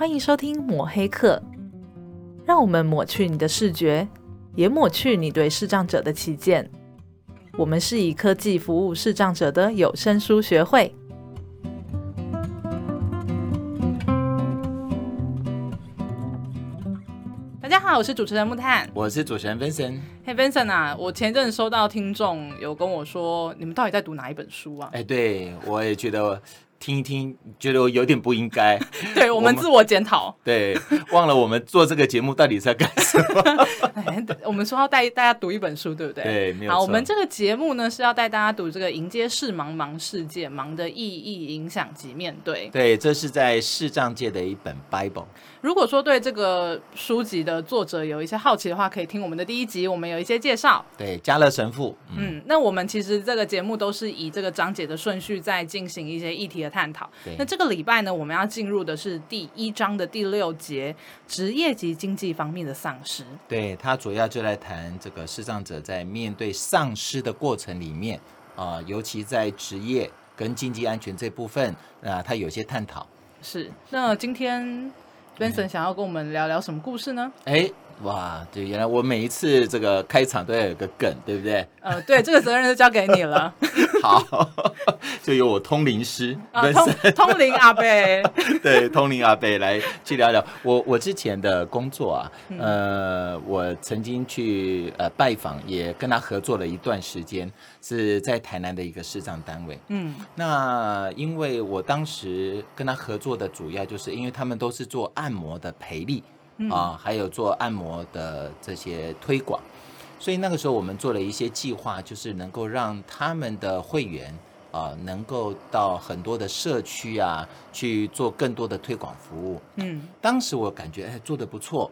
欢迎收听抹黑课，让我们抹去你的视觉，也抹去你对视障者的偏见。我们是以科技服务视障者的有声书学会。大家好，我是主持人木炭，我是主持人 Vincent。Hey Vincent 啊，我前阵收到听众有跟我说，你们到底在读哪一本书啊？哎，对，我也觉得。听一听觉得有点不应该对我们自我检讨对忘了我们做这个节目到底在干什么我们说要带大家读一本书对不对对没有错好我们这个节目呢是要带大家读这个迎接视盲盲世界盲的意义影响及面对对这是在视障界的一本 Bible 如果说对这个书籍的作者有一些好奇的话可以听我们的第一集我们有一些介绍对嘉乐神父 那我们其实这个节目都是以这个章节的顺序在进行一些议题的探讨那这个礼拜呢我们要进入的是第1章的第6节职业及经济方面的丧失对他主要就来谈这个视障者在面对丧失的过程里面、尤其在职业跟经济安全这部分、他有些探讨是那今天 Vincent 想要跟我们聊聊什么故事呢哇对原来我每一次这个开场都要有个梗对不对对这个责任就交给你了好就由我通灵师、通灵阿伯对通灵阿伯来去聊聊 我之前的工作啊我曾经去拜访也跟他合作了一段时间是在台南的一个视障单位那因为我当时跟他合作的主要就是因为他们都是做按摩的培力还有做按摩的这些推广所以那个时候我们做了一些计划就是能够让他们的会员、能够到很多的社区啊去做更多的推广服务当时我感觉做得不错、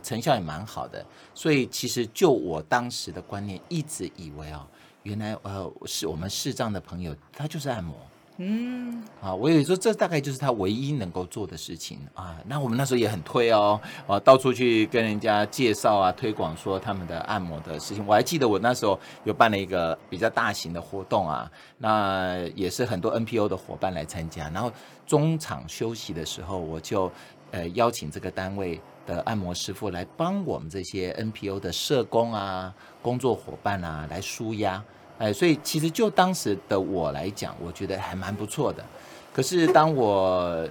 成效也蛮好的所以其实就我当时的观念一直以为、原来、是我们视障的朋友他就是按摩我以为说这大概就是他唯一能够做的事情啊。那我们那时候也很推到处去跟人家介绍啊，推广说他们的按摩的事情。我还记得我那时候有办了一个比较大型的活动啊，那也是很多 NPO 的伙伴来参加。然后中场休息的时候，我就邀请这个单位的按摩师傅来帮我们这些 NPO 的社工啊、工作伙伴啊来纾压。所以其实就当时的我来讲我觉得还蛮不错的可是当我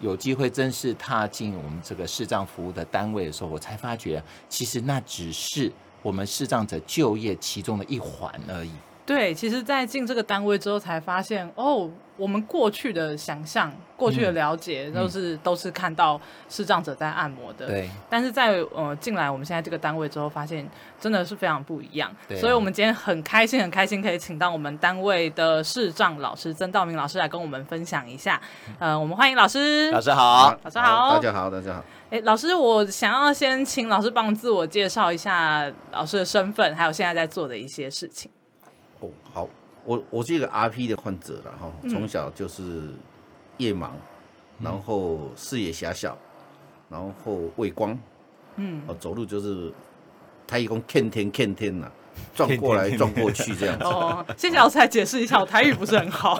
有机会正式踏进我们这个视障服务的单位的时候我才发觉其实那只是我们视障者就业其中的一环而已对其实在进这个单位之后才发现我们过去的想象过去的了解都是看到视障者在按摩的对但是在进来我们现在这个单位之后发现真的是非常不一样所以我们今天很开心可以请到我们单位的视障老师曾道明老师来跟我们分享一下我们欢迎老师老师好老师好大家好大家好老师我想要先请老师帮我自我介绍一下老师的身份还有现在在做的一些事情好，我是一个 RP 的患者啦从小就是夜盲然后视野狭小然后畏光走路就是他一共欠天啦撞过来撞过去这样子谢谢老师来解释一下我台语不是很好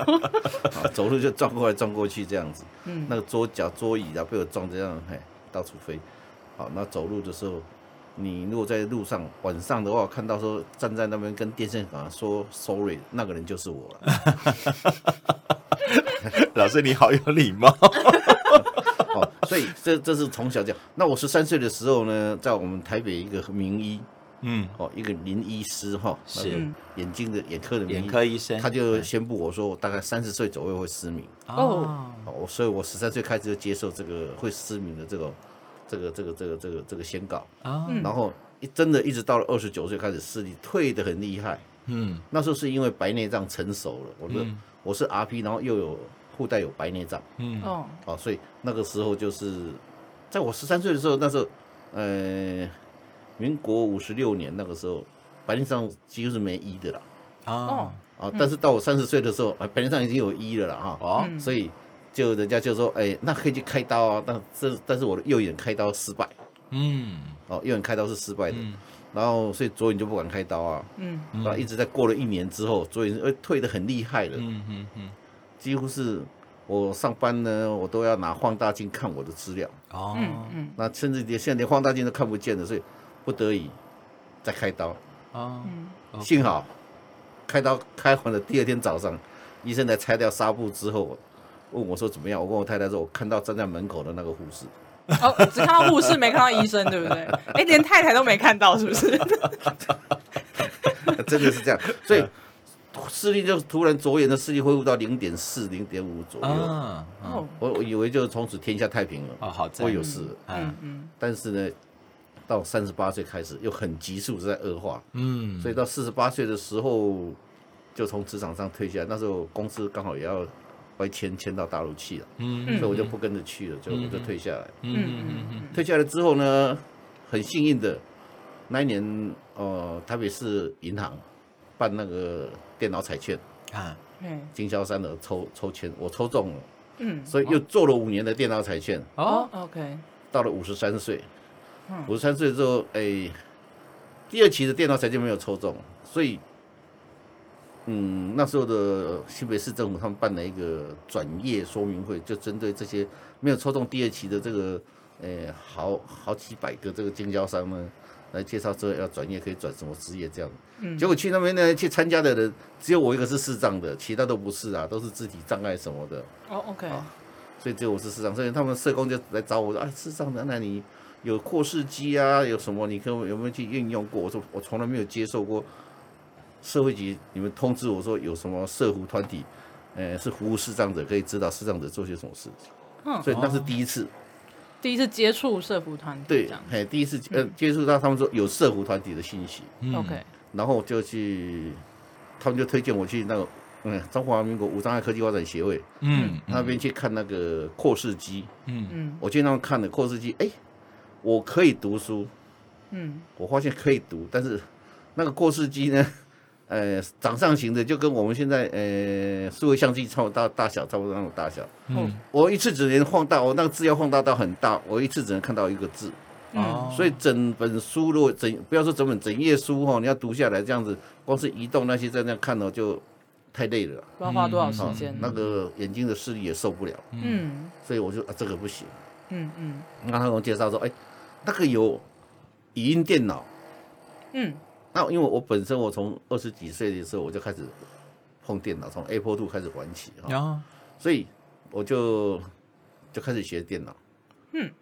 走路就撞过来撞过去这样子那个桌脚桌椅啊被我撞这样到处飞好，那走路的时候你如果在路上晚上的话看到说站在那边跟电线杆说 sorry 那个人就是我了老师你好有礼貌、所以 这是从小讲那我13岁的时候呢在我们台北一个名医一个林医师是眼科医生他就宣布我说我大概30岁左右会失明所以我13岁开始就接受这个会失明的这个宣告然后真的一直到了29岁开始视力退得很厉害那时候是因为白内障成熟了我是 RP 然后又有附带有白内障所以那个时候就是在我13岁的时候那时候民国56年那个时候白内障几乎是没医的啦但是到我30岁的时候白内障已经有医了啦所以就人家就说那可以去开刀啊但是我的右眼开刀失败右眼开刀是失败的然后所以左眼就不敢开刀啊然后一直在过了1年之后左眼退得很厉害了几乎是我上班呢，我都要拿放大镜看我的资料。哦，那甚至现在连放大镜都看不见了，所以不得已再开刀。哦，幸好开刀开完了，第二天早上，医生来拆掉纱布之后，问我说怎么样？我跟我太太说，我看到站在门口的那个护士。哦，只看到护士没看到医生，对不对？哎，连太太都没看到，是不是？真的是这样，所以视力就突然左眼的视力恢复到 0.4 0.5 左右。啊嗯，我以为就从此天下太平了，哦，好我有事了，但是呢到38岁开始又很急速在恶化，所以到48岁的时候就从职场上退下来。那时候公司刚好也要迁到大陆去了，所以我就不跟着去了，就我就退下来。退下来之后呢，很幸运的，那一年台北市银行办那个电脑彩券啊，经销商的抽签，我抽中了，所以又做了5年的电脑彩券。哦 ，OK， 到了53岁，53岁之后，第二期的电脑彩券没有抽中，所以。那时候的新北市政府他们办了一个转业说明会，就针对这些没有抽中第二期的这个，好几百个这个经销商呢，来介绍说要转业可以转什么职业这样。结果去那边呢，去参加的人只有我一个是视障的，其他都不是啊，都是肢体障碍什么的。哦 ，OK。所以只有我是视障，所以他们社工就来找我说：“啊，视障的，那你有扩视机啊，有什么你有没有去运用过？”我说：“我从来没有接受过。”社会局，你们通知我说有什么社服团体，是服务视障者，可以指导视障者做些什么事情。所以那是第一次，第一次接触社服团体。对，第一次接触到他们说有社服团体的信息。OK，然后就去，他们就推荐我去那个，中华民国无障碍科技发展协会，那边去看那个扩视机。我去那边看了扩视机，我可以读书，我发现可以读，但是那个扩视机呢？掌上型的就跟我们现在数位相机差不多大小差不多那种大小。我一次只能放大，我那个字要放大到很大，我一次只能看到一个字。所以整本书如果不要说整本整页书你要读下来这样子，光是移动那些在那看就太累了，不知道花多少时间，那个眼睛的视力也受不了。所以我就这个不行。那他跟我介绍说，那个有语音电脑。那因为我本身我从20几岁的时候我就开始碰电脑，从 Apple II 开始玩起，所以我就开始学电脑，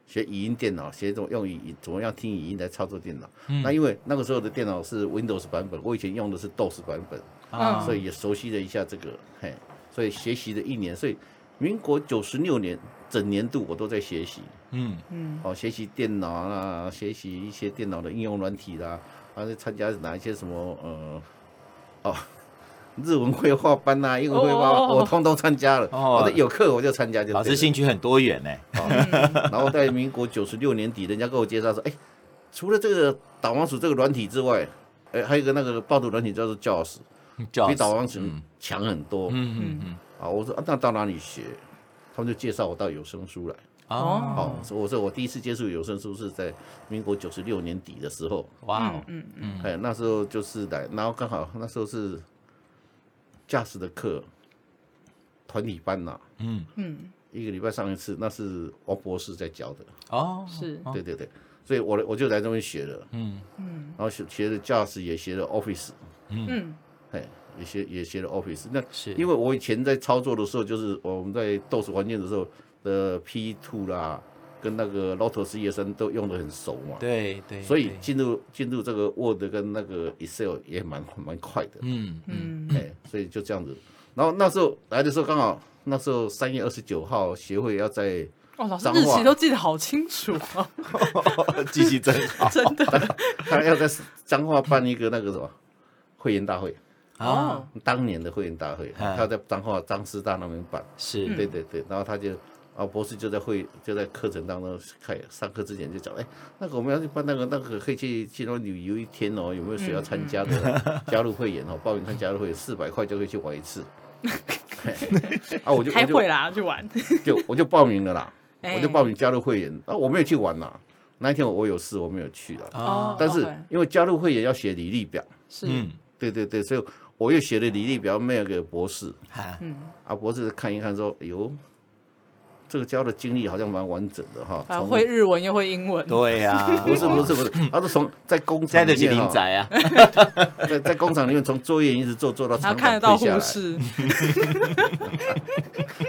学语音电脑，学这种用语音怎么样听语音来操作电脑。那因为那个时候的电脑是 Windows 版本，我以前用的是 DOS 版本，所以也熟悉了一下这个，所以学习了1年，所以民国96年整年度我都在学习，学习电脑啦，学习一些电脑的应用软体啦。参加哪一些什么日文绘画班啊，英文绘画我通通参加了。我有课我就参加就。老师兴趣很多元呢。然后在民国96年底，人家跟我介绍说，除了这个导盲鼠这个软体之外，还有一个那个报读软体叫做 JAWS， 比导盲鼠强很多。我说那到哪里学？他们就介绍我到有声书来。所以我第一次接触有声书是在民国96年底的时候。那时候就是来，然后刚好那时候是JAWS的课，团体班啦，一个礼拜上一次，那是王博士在教的。对对对，所以我就来这边学了，然后学了JAWS，也学了 Office，也学了 Office。那因为我以前在操作的时候，就是我们在 DOS 环境的时候。的 P2 啦，跟那个 Lotus 一生都用得很熟嘛，对，所以进入这个 Word 跟那个 Excel 也蛮快的，所以就这样子。然后那时候来的时候刚好那时候3月29号协会要在老师日期都记得好清楚啊，记性真好，真的。他要在彰化办一个那个什么会员大会。当年的会员大会，他在彰师大那边办，对对对，然后他就。博士就在课程当中上课之前就讲，那个我们要去办那个可以去旅游一天哦，有没有谁要参加的，加入会员哦，报名参加加入会员400块就可以去玩一次。我就开会啦，去玩。我就报名了啦，我就报名加入会员，我没有去玩啦，那一天我有事我没有去啦。但是因为加入会员要写履历表，对对对，所以我又写了履历表，没有给博士。博士看一看说，这个教的经历好像蛮完整的哈。啊，会日文又会英文。对呀、啊，不是，他是从在工厂里面啊，在工厂里面从作业一直做到厂长退下来。他看得到护士。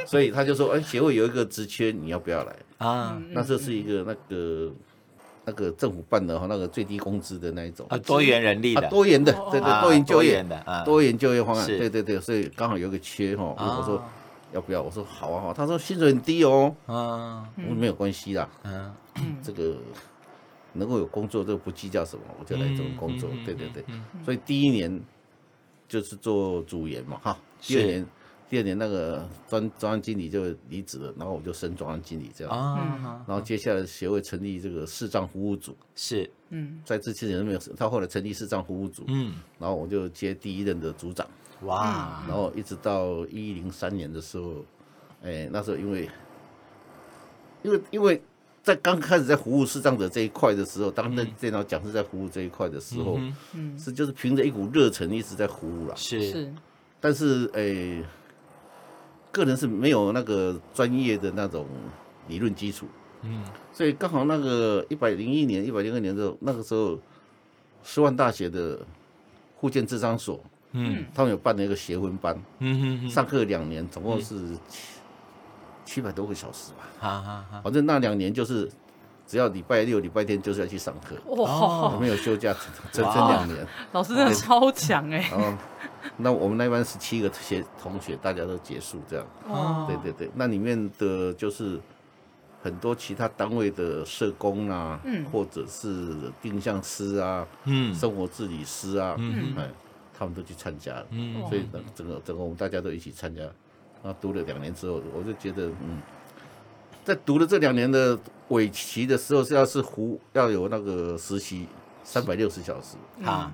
所以他就说，哎，协会有一个职缺，你要不要来啊？那这是一个那个政府办的那个最低工资的那一种、啊、多元人力的、啊、多元的对对、啊、多元就业的、啊、多元就业方案对对对，所以刚好有一个缺哈、啊，我说要不要？我说好啊，他说薪水很低哦，啊，我说没有关系啦，嗯，这个能够有工作这个不计较什么，我就来这种工作，嗯、对对对、嗯嗯，所以第一年就是做组员嘛哈，第二年那个专案经理就离职了，然后我就升专案经理这样、啊、然后接下来协会成立这个视障服务组，是，嗯，在之前也没有，他后来成立视障服务组，嗯，然后我就接第一任的组长，哇，然后一直到2003年的时候，哎，那时候因为在刚开始在服务视障者这一块的时候，当任电脑讲师在服务这一块的时候，嗯，是就是凭着一股热忱一直在服务啦，是，但是哎。个人是没有那个专业的那种理论基础，嗯，所以刚好那个101年、102年的时候，那个时候，师范大学的复健智商所，嗯，他们有办了一个协文班，嗯，上课2年，总共是700多个小时吧，啊，反正那2年就是只要礼拜六、礼拜天就是要去上课，哇，没有休假，整2年，老师真的超强哎、欸。嗯那我们那班17个同学大家都结束这样、哦、对对对，那里面的就是很多其他单位的社工啊、嗯、或者是定向师啊、嗯、生活治理师啊、嗯哎、他们都去参加了、嗯、所以整个我们大家都一起参加，然后读了2年之后我就觉得嗯，在读了这2年的尾期的时候要有那个实习360小时、嗯、啊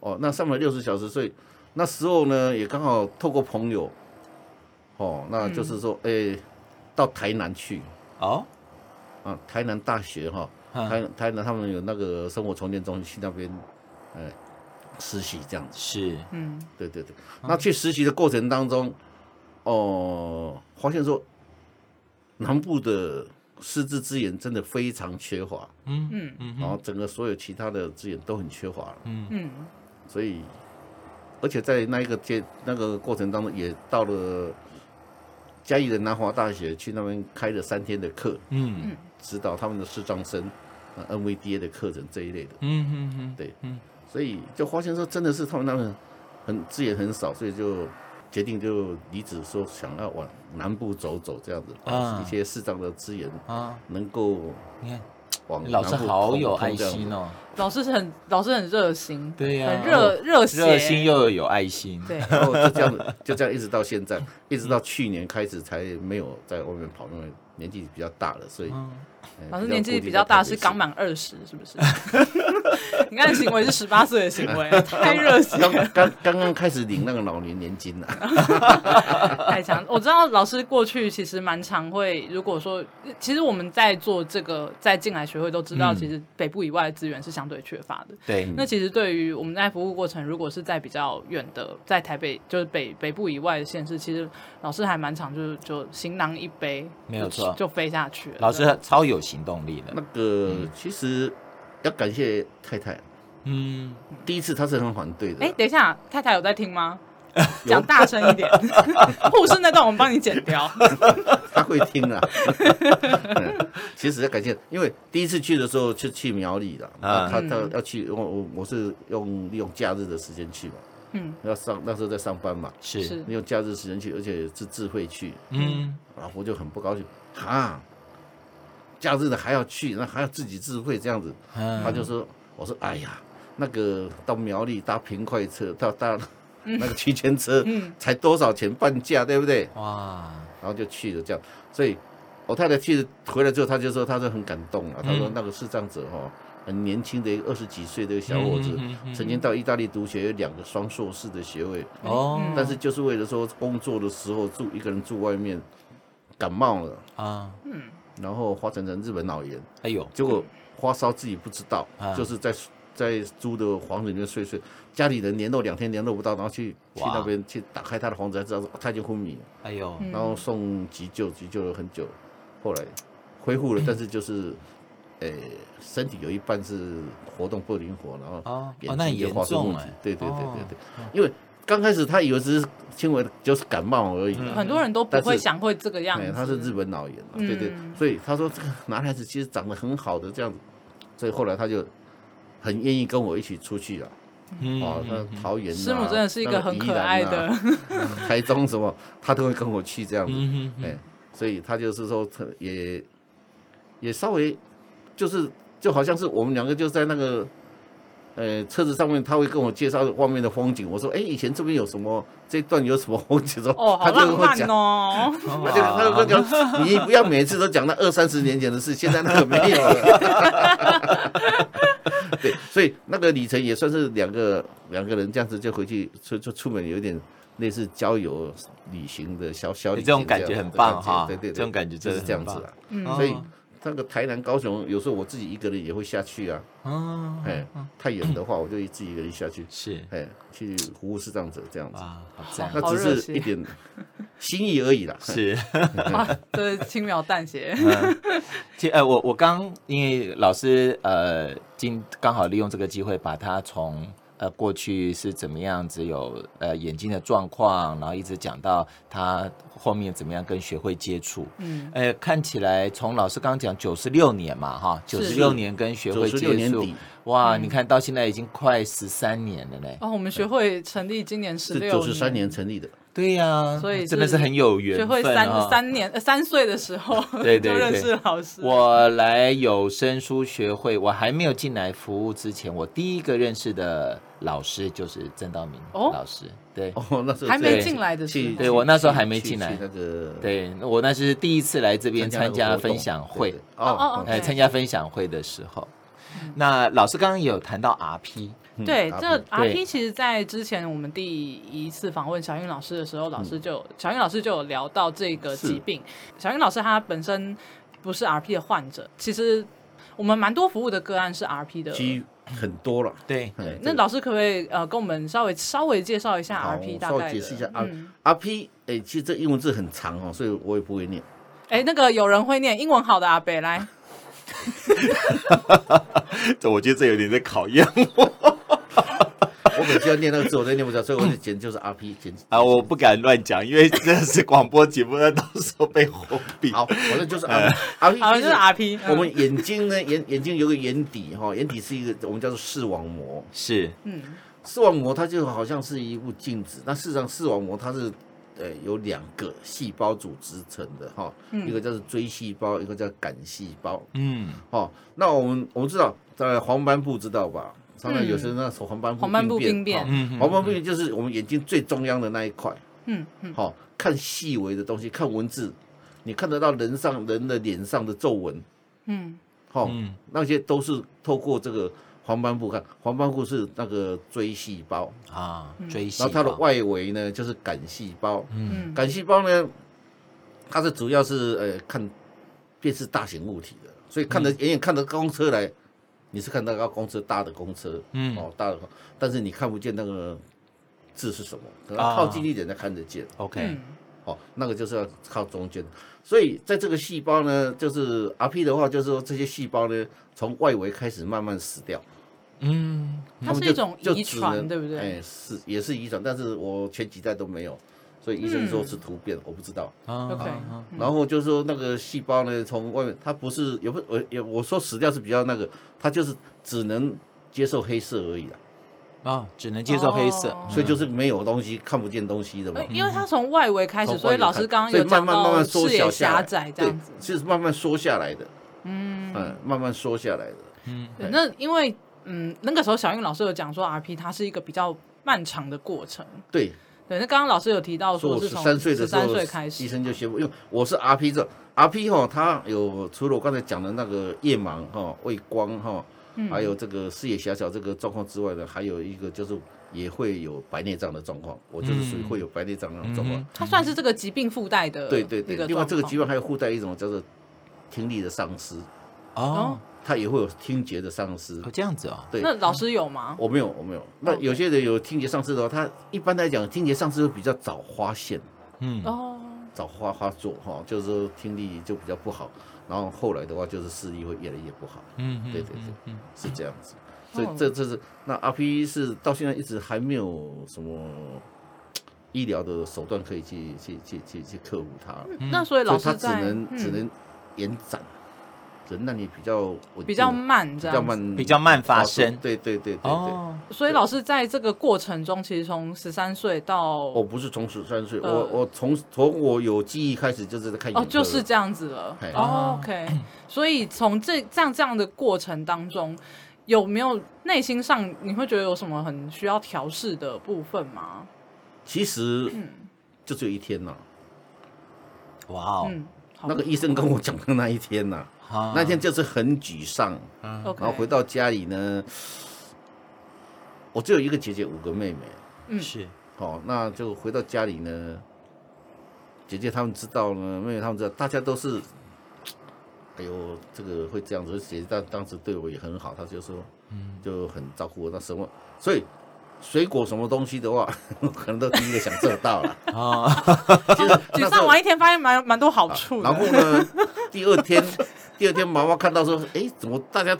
哦，那360小时，所以那时候呢，也刚好透过朋友，哦，那就是说，哎、嗯，到台南去，哦，啊，台南大学哈、哦，台南他们有那个生活重建中心，去那边，哎，实习这样子，是，嗯，对对对，那去实习的过程当中，哦，发现说，南部的师资资源真的非常缺乏，嗯嗯，然后整个所有其他的资源都很缺乏了，嗯嗯。所以，而且在那个过程当中，也到了嘉义的南华大学去那边开了3天的课，嗯，指导他们的视障生、NVDA 的课程这一类的，嗯嗯嗯，对，嗯，所以就发现说真的是他们那边资源很少，所以就决定就离职，说想要往南部走走这样子，把一些视障的资源能够你看。老师好有爱心哦！老师很热心，对呀、啊，很热心又有爱心，对，然后就这样一直到现在，一直到去年开始才没有在外面跑，因为年纪比较大了，所以、嗯老师年纪比较大是刚满20，是不是？你看行为是18岁的行为，太热血了。刚刚开始领那个老年年金了、啊，太强！我知道老师过去其实蛮常会，如果说其实我们在做这个在进来学会都知道，其实北部以外的资源是相对缺乏的。对、嗯，那其实对于我们在服务过程，如果是在比较远的，在台北就是北部以外的县市，其实老师还蛮常就行囊一背，没有错，就飞下去了。老师超有行动力的那个、嗯，其实要感谢太太。嗯，第一次她是很反对的。哎、欸，等一下，太太有在听吗？讲大声一点。护士那段我们帮你剪掉。她会听啊。其实要感谢，因为第一次去的时候就去苗栗了、嗯，她要去，我是利用假日的时间去嘛。嗯，那时候在上班嘛，是利用假日时间去，而且是自费去。嗯，老婆就很不高兴啊。假日的还要去，那还要自己自费这样子、嗯，他就说：“我说哎呀，那个到苗栗搭平快车，搭那个区间车、嗯，才多少钱半价，对不对？”哇，然后就去了这样。所以我太太去回来之后，他就说，他说很感动啊，他说那个视障者哈、哦，很年轻的一个20几岁的一个小伙子、嗯，曾经到意大利读学，有2个双硕士的学位哦、嗯，但是就是为了说工作的时候一个人住外面，感冒了啊，嗯。然后发展成日本脑炎，哎呦！结果发烧自己不知道，啊、就是在在租的房子里面睡睡，家里人联络2天联络不到，然后去那边去打开他的房子才知道说他已经昏迷了，哎呦，然后送急救了很久，后来恢复了，但是就是身体有一半是活动不灵活，然后眼睛就发生问题，对，因为刚开始他以为只是轻微的就是感冒而已，很多人都不会想会这个样子，他是日本脑炎，对，所以他说这个男孩子其实长得很好的这样子，所以后来他就很愿意跟我一起出去了，他桃园啊，师母真的是一个很可爱的，台中什么他都会跟我去这样子，所以他就是说也稍微就是就好像是我们两个就在那个车子上面，他会跟我介绍外面的风景。我说，以前这边有什么，这段有什么风景？哦，好浪漫哦！他就讲，你不要每次都讲那20-30年前的事，现在那个没有了。对，所以那个里程也算是两个人这样子就回去，就出门有点类似郊游旅行的小旅行，这种感觉很棒哈。对，这种感觉真的是这样子啊。所以。那个台南高雄有时候我自己一个人也会下去啊，太远的话我就自己一个人下去，是去服务视障者这样子，那只是一点心意而已啦，是这是轻描淡写。我刚因为老师刚好利用这个机会把他从过去是怎么样子有眼睛的状况，然后一直讲到他后面怎么样跟学会接触，看起来从老师刚刚讲96年嘛哈，96年跟学会接触，哇，你看到现在已经快13年了嘞。我们学会成立今年16年，93年成立的。对呀，所以真的是很有缘分。学会3岁的时候就认识老师。我来有声书学会，我还没有进来服务之前，我第一个认识的老师就是郑道明老师。对，那时候还没进来的时候。对，我那时候还没进来。对，我那是第一次来这边参加分享会。参加分享会的时候，那老师刚刚也有谈到 RP。对，这 RP 其实在之前我们第一次访问小韵老师的时候，小韵老师就有聊到这个疾病。小韵老师他本身不是 RP 的患者，其实我们蛮多服务的个案是 RP 的，很多了。对，那老师可不可以跟我们稍微介绍一下 RP 大概的？稍微解释一下 RP。其实这英文字很长哦，所以我也不会念。那个有人会念英文好的阿伯来。我觉得这有点在考验我。我每次要念那个字，我都念不着，所以我就简就是 RP 。我不敢乱讲，因为这是广播节目，那到时候被红笔。好，反正就是 RP， 好，就是 RP。我们眼睛呢，眼睛有个眼底哈，眼底是一个我们叫做视网膜。是，视网膜它就好像是一部镜子，那事实上视网膜它是有2个细胞组织成的哈，一个叫做锥细胞，一个叫杆细胞。那我们知道，在黄斑部知道吧？常常有些人那时候黄斑部病变，黄斑部病变就是我们眼睛最中央的那一块，看细微的东西，看文字，你看得到人的脸上的皱纹，那些都是透过这个黄斑部看，黄斑部是那个锥细胞啊，锥细胞，然后它的外围呢就是杆细胞，杆细胞呢，它是主要是看辨识大型物体的，所以远远看得公车来。你是看那个公车大的公车，大的，但是你看不见那个字是什么，可能靠近一点才看得见。OK， 那个就是要靠中间。所以在这个细胞呢，就是 RP 的话，就是说这些细胞呢，从外围开始慢慢死掉。它是一种遗传，对不对？是，也是遗传，但是我前几代都没有，所以医生说是突变，我不知道。OK， 然后就是说那个细胞呢，从外面它不是我说死掉是比较那个，它就是只能接受黑色而已啦。只能接受黑色，所以就是没有东西，看不见东西的嘛。因为它从外围开始，所以老师刚刚有讲到视野狭窄这样子，是慢慢缩下来的。慢慢缩下来的。那因为那个时候小韵老师有讲说 ，RP 它是一个比较漫长的过程。对。对，那刚刚老师有提到说是从13岁的时候开始，医生就宣布，因为我是 RP 这 RP 哈，它有除了我刚才讲的那个夜盲哈、畏光哈，还有这个视野狭小这个状况之外呢，还有一个就是也会有白内障的状况，我就是属于会有白内障的状况。它算是这个疾病附带的，对。另外这个疾病还有附带一种叫做听力的丧失。哦，他也会有听觉的丧失。哦，这样子哦。对。那老师有吗？我没有。那有些人有听觉丧失的话，他一般来讲听觉丧失会比较早发现。嗯。哦。早发作哈，就是说听力就比较不好，然后后来的话就是视力会越来越不好。嗯。对对对，嗯，是这样子。所以这是那 RP 是到现在一直还没有什么医疗的手段可以去克服它。那所以老师在，只能延展，只能让你比较慢这样，比较慢发生。对对对对对。哦，所以老师在这个过程中，其实从13岁到我不是从13岁，我从我有记忆开始就是在看眼科。哦，就是这样子了。哦 OK， 所以从这样的过程当中。有没有内心上你会觉得有什么很需要调适的部分吗？其实就只有一天了。哇哦，那个医生跟我讲的那一天了，那天就是很沮丧，然后回到家里呢，我只有一个姐姐5个妹妹，是，好，那就回到家里呢，姐姐他们知道呢，妹妹他们知道，大家都是。哎呦，这个会这样子，姐姐当时对我也很好，她就说，就很照顾我。那什么，所以水果什么东西的话，我可能都第一个想得到了。沮丧完一天，发现蛮多好处的。然后呢，第二天妈妈看到说，哎，怎么大家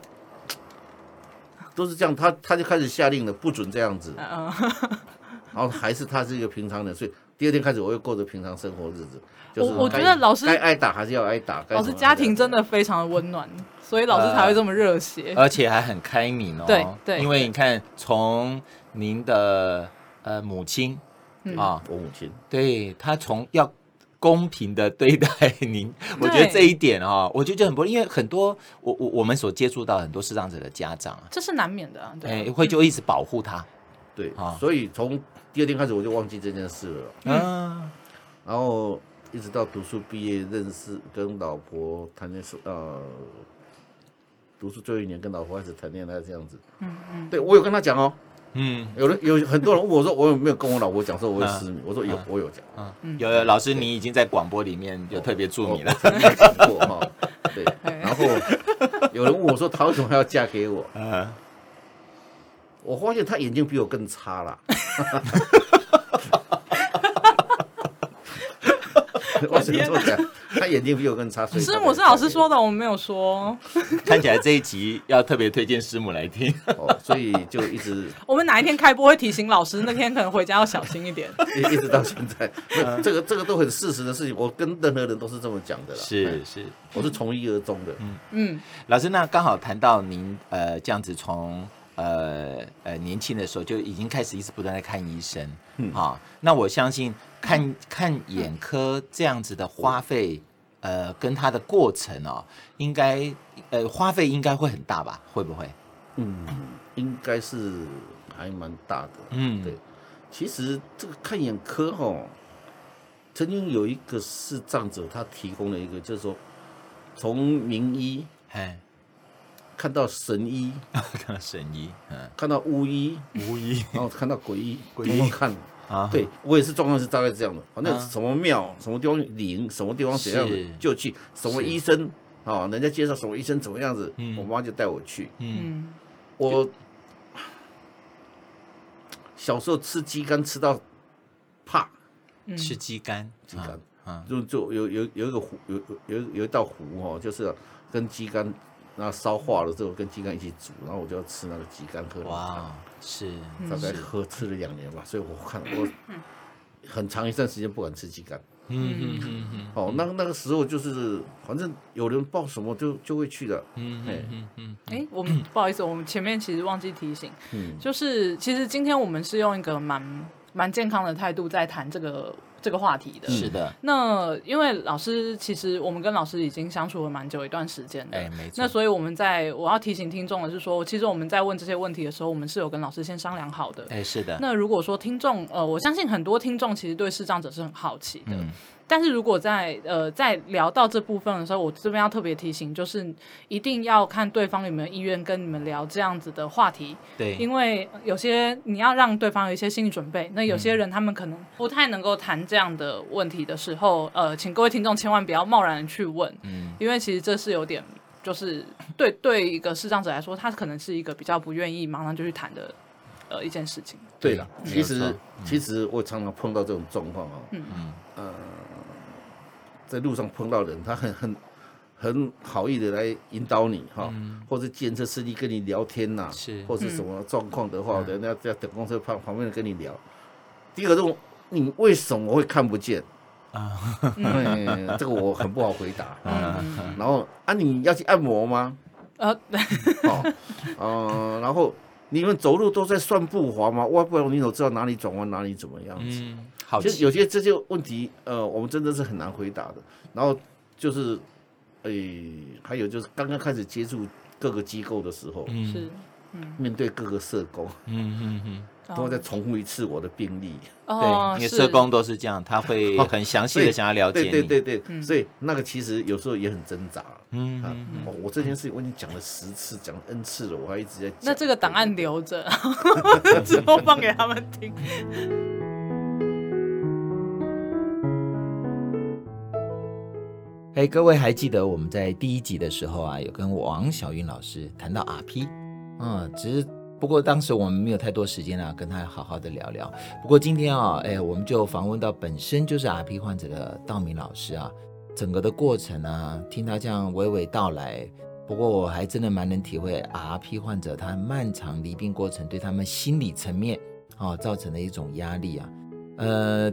都是这样？她就开始下令了，不准这样子。然后还是她是一个平常人，所以。第二天开始，我又过着平常生活日子。就是、我觉得老师该挨打还是要挨打。老师家庭真的非常的温暖，所以老师才会这么热血，而且还很开明哦。对对，因为你看，从您的母亲啊，我母亲，对她从要公平的对待您，我觉得这一点哦，我觉得很不，因为很多我们所接触到很多视障者的家长，这是难免的、啊，对，会就一直保护他。对，所以从第二天开始我就忘记这件事了。嗯，然后一直到读书毕业，认识跟老婆谈恋爱，读书最后1年跟老婆开始谈恋爱这样子。嗯嗯，对我有跟他讲哦。嗯，有很多人问我说我有没有跟我老婆讲说我会失明，我说有，我有讲。嗯，有老师你已经在广播里面有特别注明了，讲过哈。对，然后有人问我说她为什么要嫁给我？我发现他眼睛比我更差了。我怎么说的？他眼睛比我更差。师母是老师说的，我们没有说。看起来这一集要特别推荐师母来听。哦，所以就一直。我们哪一天开播会提醒老师，那天可能回家要小心一点。一直到现在，这个都很事实的事情，我跟任何人都是这么讲的啦。是是，我是从一而终的。嗯，老师，那刚好谈到您这样子从。年轻的时候就已经开始一直不断在看医生，好，那我相信看眼科这样子的花费，跟它的过程哦，应该花费应该会很大吧？会不会？嗯，应该是还蛮大的。嗯，对，其实这个看眼科哦，曾经有一个视障者他提供了一个，就是说从名医，看到神医，看到神医，看到巫医，然后看到鬼医看啊，对我也是状况是大概这样的，反正什么庙、什么地方灵、什么地方怎样子就去，什么医生啊，人家介绍什么医生怎么样子，我妈就带我去。嗯，我小时候吃鸡肝吃到怕，吃鸡肝啊，就有一道糊哦，就是跟鸡肝。那烧化了之后跟鸡肝一起煮，然后我就要吃那个鸡肝喝。哇，是大概吃了2年吧，所以我看我很长一段时间不敢吃鸡肝。哦，那个时候就是反正有人报什么就会去了。我们不好意思，我们前面其实忘记提醒，就是其实今天我们是用一个蛮健康的态度在谈这个话题的。是的，那因为老师其实我们跟老师已经相处了蛮久一段时间的，没错。那所以我要提醒听众的是说，其实我们在问这些问题的时候，我们是有跟老师先商量好的。是的。那如果说听众我相信很多听众其实对视障者是很好奇的。但是如果在聊到这部分的时候，我这边要特别提醒，就是一定要看对方有没有意愿跟你们聊这样子的话题。对，因为有些你要让对方有一些心理准备，那有些人他们可能不太能够谈这样的问题的时候，请各位听众千万不要贸然去问，因为其实这是有点就是对一个视障者来说，他可能是一个比较不愿意马上就去谈的一件事情。对了，其实我常常碰到这种状况哦，在路上碰到人，他很好意的来引导你哈，或者建设司机跟你聊天呐，或者什么状况的话，人家在等公车旁边人跟你聊。第一个是，你为什么会看不见？这个我很不好回答。然后啊，你要去按摩吗？然后你们走路都在算步伐吗？哇，不然你怎么知道哪里转弯，哪里怎么样子？好，其实有些这些问题，我们真的是很难回答的。然后就是，还有就是刚刚开始接触各个机构的时候，面对各个社工，然后再重复一次我的病例，对，因为社工都是这样，他会很详细的想要了解你，对，所以那个其实有时候也很挣扎，我这件事情我已经讲了10次，讲了 N 次了，我还一直在讲。那这个档案留着，之后放给他们听。各位还记得我们在第一集的时候啊，有跟王晓云老师谈到 RP，只是。不过当时我们没有太多时间跟他好好的聊聊。不过今天我们就访问到本身就是 RP 患者的道明老师啊，整个的过程啊，听他这样娓娓道来。不过我还真的蛮能体会 RP 患者他漫长罹病过程对他们心理层面造成的一种压力啊。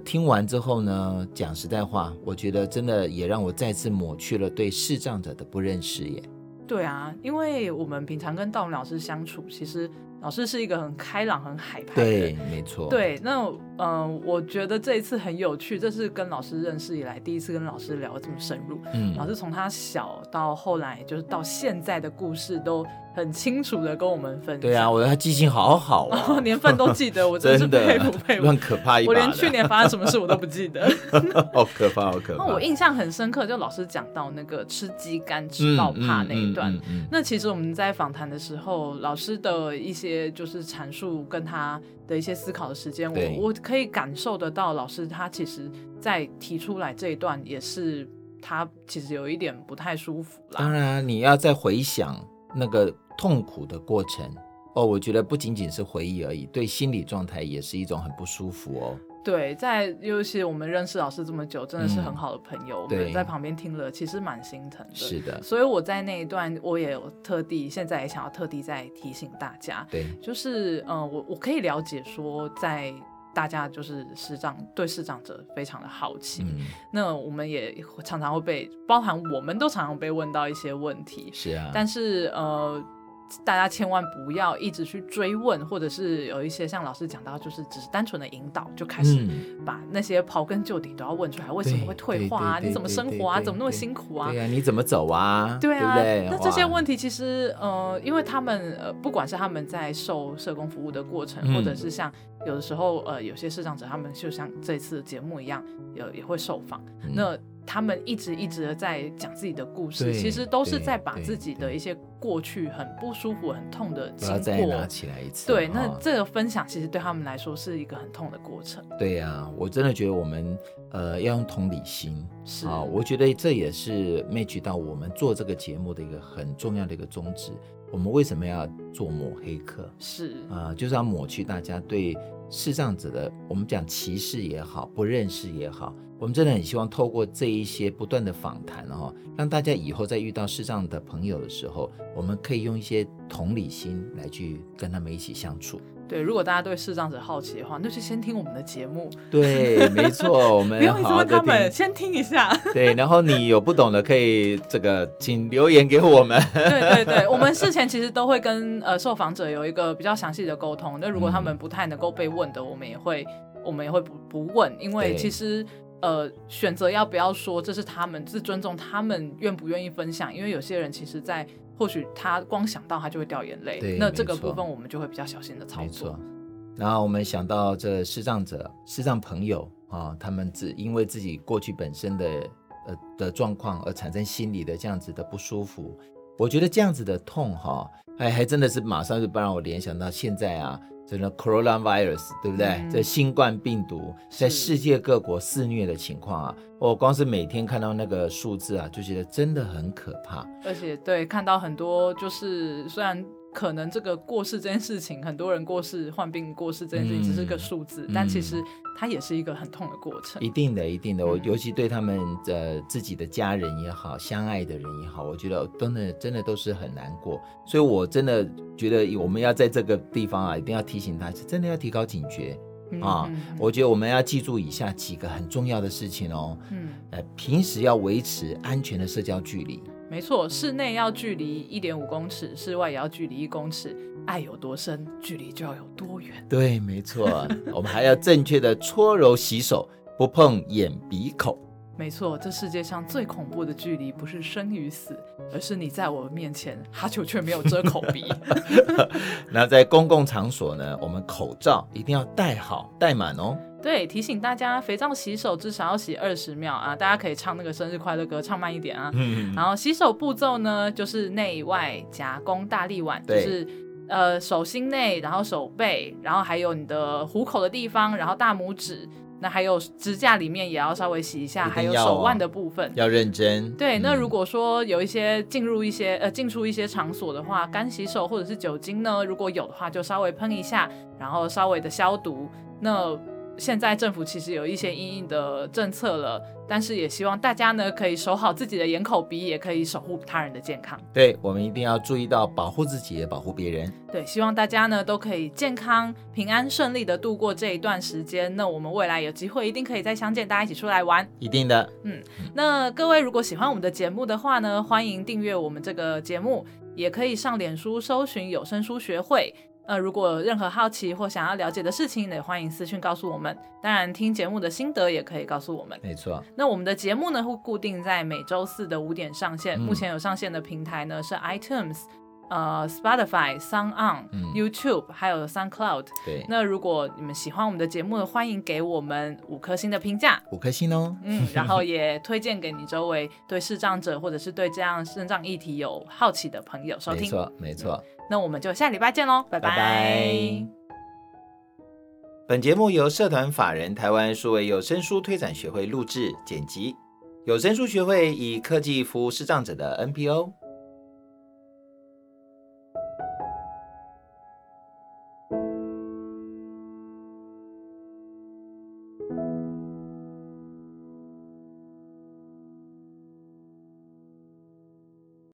听完之后呢，讲实在话，我觉得真的也让我再次抹去了对视障者的不认识耶。对啊，因为我们平常跟道明老师相处，其实老师是一个很开朗很海派的人，对，没错，对。那我觉得这一次很有趣，这是跟老师认识以来第一次跟老师聊这么深入，老师从他小到后来就是到现在的故事都很清楚的跟我们分享。对啊，我他记性好好啊，年份都记得，我真是佩服，很可怕一把。我连去年发生什么事我都不记得，好可怕。我印象很深刻，就老师讲到那个吃鸡肝吃到怕那一段，那其实我们在访谈的时候，老师的一些就是阐述跟他的一些思考的时间，我可以感受得到，老师他其实在提出来这一段也是他其实有一点不太舒服啦。当然你要再回想那个痛苦的过程我觉得不仅仅是回忆而已，对心理状态也是一种很不舒服哦。对，在尤其我们认识老师这么久，真的是很好的朋友，我们在旁边听了其实蛮心疼的。是的，所以我在那一段我也有特地，现在也想要特地再提醒大家，对，就是我可以了解说在大家就是对视障者非常的好奇，那我们也常常会被，包含我们都常常被问到一些问题。是啊，但是大家千万不要一直去追问，或者是有一些像老师讲到就是只是单纯的引导就开始把那些刨根究底都要问出来，为什么会退化啊，你怎么生活啊，怎么那么辛苦啊，对啊，你怎么走啊，对啊，对不对？那这些问题其实因为他们不管是他们在受社工服务的过程，或者是像有的时候有些视障者他们就像这次节目一样也会受访，那他们一直的在讲自己的故事，其实都是在把自己的一些过去很不舒服很痛的经过再拿起来一次。对，那这个分享其实对他们来说是一个很痛的过程。对啊，我真的觉得我们要用同理心，是啊，我觉得这也是 match 到我们做这个节目的一个很重要的一个宗旨。我们为什么要做抹黑课？是就是要抹去大家对视障者的，我们讲歧视也好，不认识也好，我们真的很希望透过这一些不断的访谈让大家以后在遇到视障的朋友的时候，我们可以用一些同理心来去跟他们一起相处。对，如果大家对视障者好奇的话，那就先听我们的节目。对，没错，我们好好的听，不用一直问他们，先听一下。对，然后你有不懂的可以请留言给我们。对对对，我们事前其实都会跟受访者有一个比较详细的沟通。那如果他们不太能够被问的，我们也会 不问，因为其实选择要不要说，这是他们是尊重他们愿不愿意分享，因为有些人其实在或许他光想到他就会掉眼泪，那这个部分我们就会比较小心的操作。然后我们想到这视障朋友他们因为自己过去本身的状况而产生心理的这样子的不舒服，我觉得这样子的痛还真的是马上就让我联想到现在啊，这个 coronavirus 对不对、这新冠病毒在世界各国肆虐的情况啊，我光是每天看到那个数字啊就觉得真的很可怕。而且对，看到很多就是虽然可能这个过世这件事情，很多人过世患病过世这件事情只是个数字、但其实它也是一个很痛的过程，一定的一定的。我尤其对他们、自己的家人也好，相爱的人也好，我觉得真的都是很难过。所以我真的觉得我们要在这个地方啊，一定要提醒他，真的要提高警觉啊、我觉得我们要记住以下几个很重要的事情哦。平时要维持安全的社交距离，没错，室内要距离 1.5 公尺，室外也要距离1公尺。爱有多深，距离就要有多远。对，没错。我们还要正确的搓揉洗手，不碰眼鼻口。没错，这世界上最恐怖的距离不是生与死，而是你在我面前哈啾却没有遮口鼻。那在公共场所呢，我们口罩一定要戴好戴满哦。对，提醒大家，肥皂洗手至少要洗20秒啊！大家可以唱那个生日快乐歌，唱慢一点啊。然后洗手步骤呢，就是内外夹弓大力腕，就是手心内，然后手背，然后还有你的虎口的地方，然后大拇指。那还有指甲里面也要稍微洗一下，还有手腕的部分要认真。对，那如果说有一些进出一些场所的话，干洗手或者是酒精呢，如果有的话就稍微喷一下，然后稍微的消毒。那现在政府其实有一些因应的政策了，但是也希望大家呢可以守好自己的眼口鼻，也可以守护他人的健康。对，我们一定要注意到保护自己也保护别人。对，希望大家呢都可以健康平安顺利的度过这一段时间。那我们未来有机会一定可以再相见，大家一起出来玩，一定的。那各位如果喜欢我们的节目的话呢，欢迎订阅我们这个节目，也可以上脸书搜寻有声书学会。如果有任何好奇或想要了解的事情，也欢迎私讯告诉我们。当然听节目的心得也可以告诉我们。没错。那我们的节目呢会固定在每周四的5点上线。目前有上线的平台呢是 iTunes、Spotify、SoundOn、YouTube 还有 SoundCloud。 对，那如果你们喜欢我们的节目，欢迎给我们5颗星的评价，5颗星哦。然后也推荐给你周围对视障者或者是对这样视障议题有好奇的朋友收听。没错没错。那我们就下礼拜见咯，拜拜。本节目由社团法人台湾数位有声书推展学会录制剪辑，有声书学会以科技服务视障者的 NPO